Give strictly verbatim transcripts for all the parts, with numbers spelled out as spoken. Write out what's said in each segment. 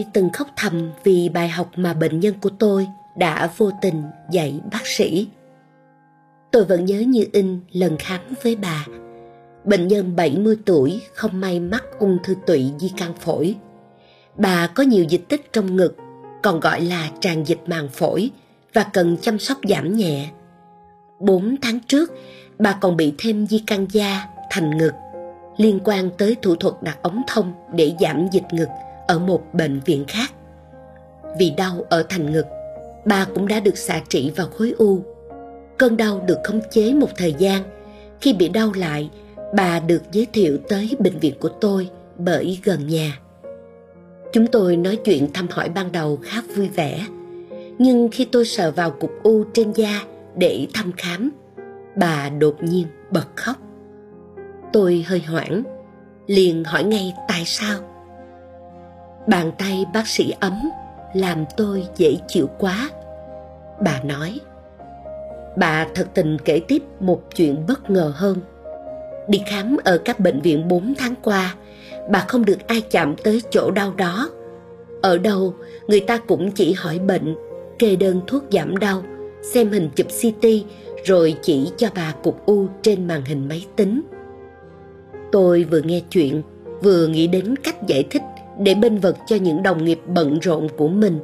Tôi từng khóc thầm vì bài học mà bệnh nhân của tôi đã vô tình dạy bác sĩ. Tôi vẫn nhớ như in lần khám với bà. Bệnh nhân bảy mươi tuổi không may mắc ung thư tụy di căn phổi. Bà có nhiều dịch tích trong ngực, còn gọi là tràn dịch màng phổi, và cần chăm sóc giảm nhẹ. bốn tháng trước, bà còn bị thêm di căn da thành ngực liên quan tới thủ thuật đặt ống thông để giảm dịch ngực ở một bệnh viện khác. Vì đau ở thành ngực, bà cũng đã được xạ trị vào khối u. Cơn đau được khống chế một thời gian. Khi bị đau lại, bà được giới thiệu tới bệnh viện của tôi bởi gần nhà. Chúng tôi nói chuyện thăm hỏi ban đầu khá vui vẻ. Nhưng khi tôi sờ vào cục u trên da để thăm khám, bà đột nhiên bật khóc. Tôi hơi hoảng, liền hỏi ngay tại sao. Bàn tay bác sĩ ấm làm tôi dễ chịu quá, bà nói. Bà thật tình kể tiếp một chuyện bất ngờ hơn. Đi khám ở các bệnh viện bốn tháng qua, bà không được ai chạm tới chỗ đau đó. Ở đâu người ta cũng chỉ hỏi bệnh, kê đơn thuốc giảm đau, xem hình chụp xê tê, rồi chỉ cho bà cục u trên màn hình máy tính. Tôi vừa nghe chuyện, vừa nghĩ đến cách giải thích để bênh vực cho những đồng nghiệp bận rộn của mình,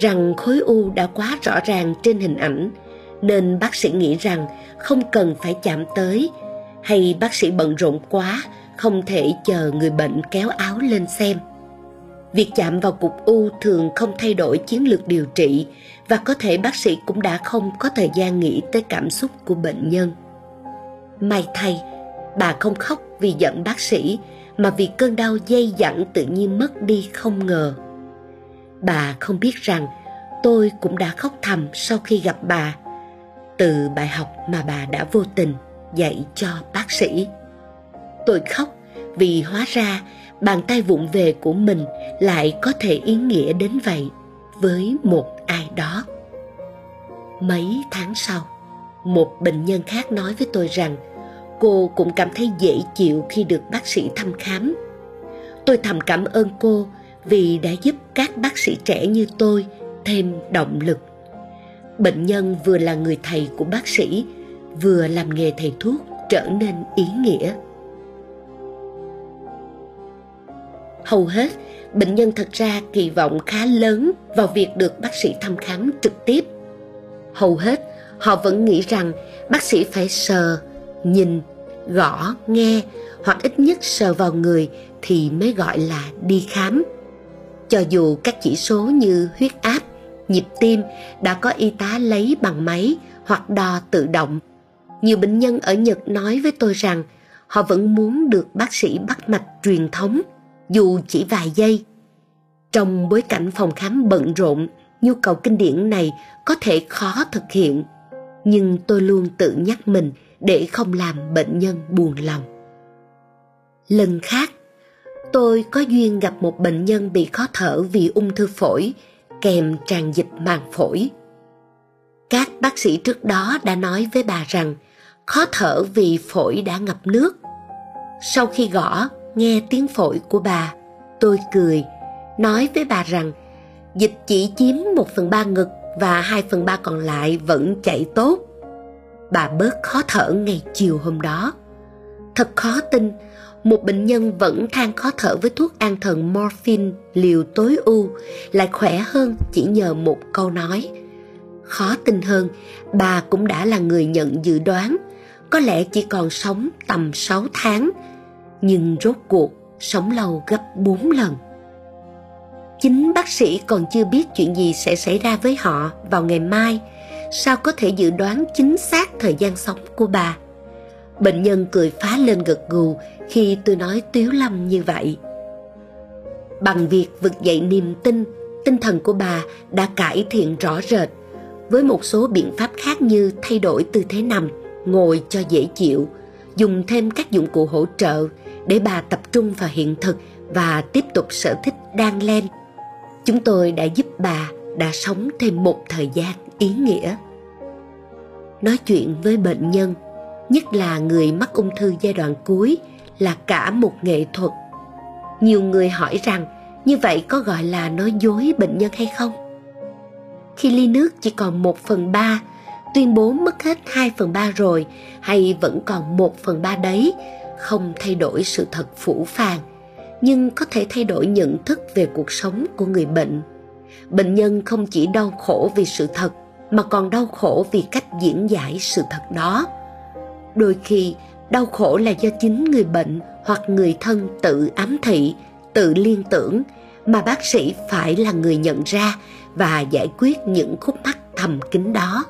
rằng khối u đã quá rõ ràng trên hình ảnh, nên bác sĩ nghĩ rằng không cần phải chạm tới, hay bác sĩ bận rộn quá, không thể chờ người bệnh kéo áo lên xem. Việc chạm vào cục u thường không thay đổi chiến lược điều trị, và có thể bác sĩ cũng đã không có thời gian nghĩ tới cảm xúc của bệnh nhân. May thay, bà không khóc vì giận bác sĩ, mà vì cơn đau dai dẳng tự nhiên mất đi không ngờ. Bà không biết rằng tôi cũng đã khóc thầm sau khi gặp bà, từ bài học mà bà đã vô tình dạy cho bác sĩ. Tôi khóc vì hóa ra bàn tay vụng về của mình lại có thể ý nghĩa đến vậy với một ai đó. Mấy tháng sau, một bệnh nhân khác nói với tôi rằng cô cũng cảm thấy dễ chịu khi được bác sĩ thăm khám. Tôi thầm cảm ơn cô vì đã giúp các bác sĩ trẻ như tôi thêm động lực. Bệnh nhân vừa là người thầy của bác sĩ, vừa làm nghề thầy thuốc trở nên ý nghĩa. Hầu hết, bệnh nhân thật ra kỳ vọng khá lớn vào việc được bác sĩ thăm khám trực tiếp. Hầu hết, họ vẫn nghĩ rằng bác sĩ phải sờ, nhìn, gõ, nghe, hoặc ít nhất sờ vào người thì mới gọi là đi khám. Cho dù các chỉ số như huyết áp, nhịp tim đã có y tá lấy bằng máy hoặc đo tự động. Nhiều bệnh nhân ở Nhật nói với tôi rằng họ vẫn muốn được bác sĩ bắt mạch truyền thống, dù chỉ vài giây. Trong bối cảnh phòng khám bận rộn, nhu cầu kinh điển này có thể khó thực hiện. Nhưng tôi luôn tự nhắc mình để không làm bệnh nhân buồn lòng. Lần khác, tôi có duyên gặp một bệnh nhân bị khó thở vì ung thư phổi kèm tràn dịch màng phổi. Các bác sĩ trước đó đã nói với bà rằng khó thở vì phổi đã ngập nước. Sau khi gõ, nghe tiếng phổi của bà, tôi cười, nói với bà rằng dịch chỉ chiếm một phần ba ngực và hai phần ba còn lại vẫn chảy tốt. Bà bớt khó thở ngày chiều hôm đó. Thật khó tin, một bệnh nhân vẫn than khó thở với thuốc an thần morphine liều tối ưu lại khỏe hơn chỉ nhờ một câu nói. Khó tin hơn, bà cũng đã là người nhận dự đoán có lẽ chỉ còn sống tầm sáu tháng, nhưng rốt cuộc sống lâu gấp bốn lần. Chính bác sĩ còn chưa biết chuyện gì sẽ xảy ra với họ vào ngày mai, sao có thể dự đoán chính xác thời gian sống của bà. Bệnh nhân cười phá lên gật gù khi tôi nói tiếu lâm như vậy. Bằng việc vực dậy niềm tin, tinh thần của bà đã cải thiện rõ rệt, với một số biện pháp khác như thay đổi tư thế nằm, ngồi cho dễ chịu, dùng thêm các dụng cụ hỗ trợ để bà tập trung vào hiện thực và tiếp tục sở thích đan len. Chúng tôi đã giúp bà đã sống thêm một thời gian ý nghĩa. Nói chuyện với bệnh nhân, nhất là người mắc ung thư giai đoạn cuối, là cả một nghệ thuật. Nhiều người hỏi rằng Như vậy có gọi là nói dối bệnh nhân hay không? Khi ly nước chỉ còn một phần ba, tuyên bố mất hết hai phần ba rồi hay vẫn còn một phần ba đấy, không thay đổi sự thật phũ phàng, nhưng có thể thay đổi nhận thức về cuộc sống của người bệnh. Bệnh nhân không chỉ đau khổ vì sự thật, mà còn đau khổ vì cách diễn giải sự thật đó. Đôi khi, đau khổ là do chính người bệnh hoặc người thân tự ám thị, tự liên tưởng, mà bác sĩ phải là người nhận ra và giải quyết những khúc mắc thầm kín đó.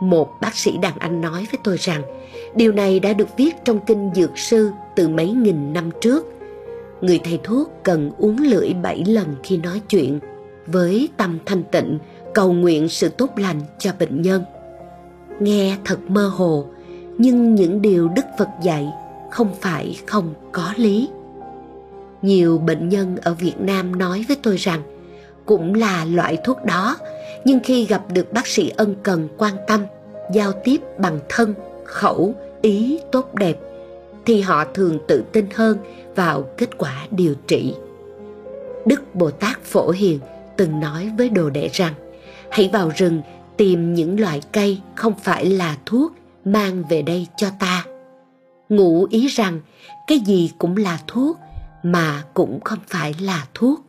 Một bác sĩ đàn anh nói với tôi rằng, điều này đã được viết trong kinh Dược Sư từ mấy nghìn năm trước. Người thầy thuốc cần uốn lưỡi bảy lần khi nói chuyện, với tâm thanh tịnh, cầu nguyện sự tốt lành cho bệnh nhân. Nghe thật mơ hồ, nhưng những điều Đức Phật dạy không phải không có lý. Nhiều bệnh nhân ở Việt Nam nói với tôi rằng, cũng là loại thuốc đó, nhưng khi gặp được bác sĩ ân cần quan tâm, giao tiếp bằng thân, khẩu, ý tốt đẹp, thì họ thường tự tin hơn vào kết quả điều trị. Đức Bồ Tát Phổ Hiền từng nói với đồ đệ rằng, hãy vào rừng tìm những loại cây không phải là thuốc mang về đây cho ta. Ngụ ý rằng cái gì cũng là thuốc mà cũng không phải là thuốc.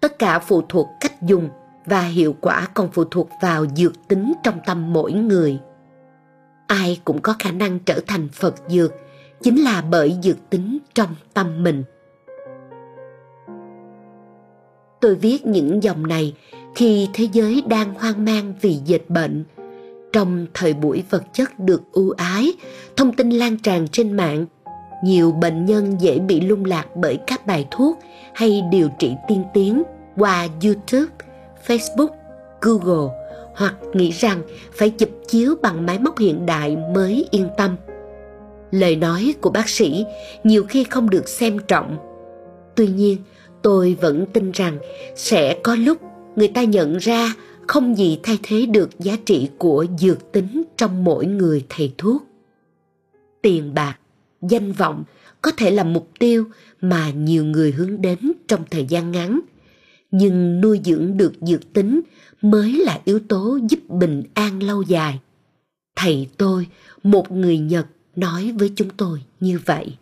Tất cả phụ thuộc cách dùng và hiệu quả còn phụ thuộc vào dược tính trong tâm mỗi người. Ai cũng có khả năng trở thành Phật dược chính là bởi dược tính trong tâm mình. Tôi viết những dòng này khi thế giới đang hoang mang vì dịch bệnh. Trong thời buổi vật chất được ưu ái, thông tin lan tràn trên mạng, nhiều bệnh nhân dễ bị lung lạc bởi các bài thuốc hay điều trị tiên tiến qua YouTube, Facebook, Google, hoặc nghĩ rằng phải chụp chiếu bằng máy móc hiện đại mới yên tâm. Lời nói của bác sĩ nhiều khi không được xem trọng. Tuy nhiên, tôi vẫn tin rằng sẽ có lúc người ta nhận ra không gì thay thế được giá trị của dược tính trong mỗi người thầy thuốc. Tiền bạc, danh vọng có thể là mục tiêu mà nhiều người hướng đến trong thời gian ngắn, nhưng nuôi dưỡng được dược tính mới là yếu tố giúp bình an lâu dài. Thầy tôi, một người Nhật, nói với chúng tôi như vậy.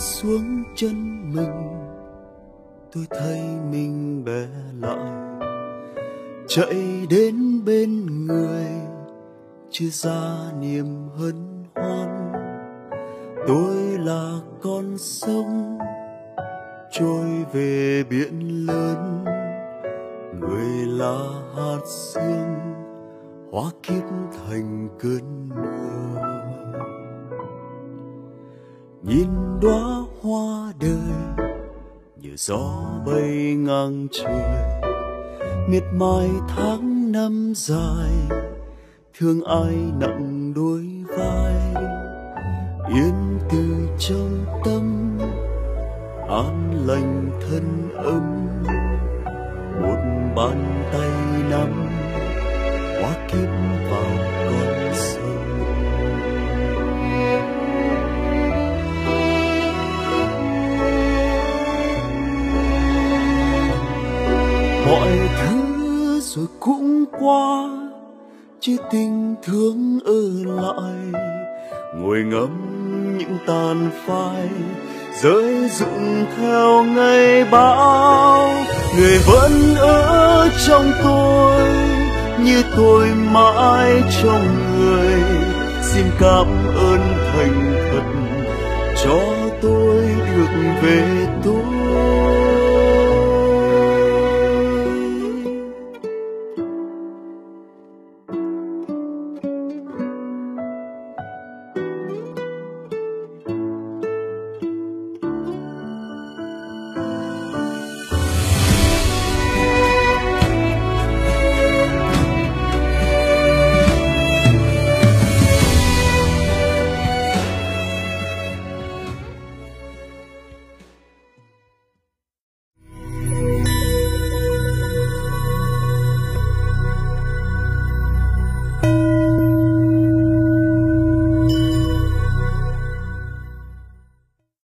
Xuống chân mình, tôi thấy mình bé lại, chạy đến bên người chia ra niềm hân hoan. Tôi là con sông trôi về biển lớn, người là hạt sương hóa kiếp thành cơn mưa. Nhìn đóa hoa đời như gió bay ngang trời, miệt mài tháng năm dài, thương ai nặng đôi vai. Yên từ trong tâm, an lành thân âm, một bàn tay nắm hóa kiếp vào con sông. Mọi thứ rồi cũng qua, chỉ tình thương ở lại, ngồi ngắm những tàn phai rơi rụng theo ngày bão. Người vẫn ở trong tôi như tôi mãi trong người. Xin cảm ơn thành thật cho tôi được về tôi.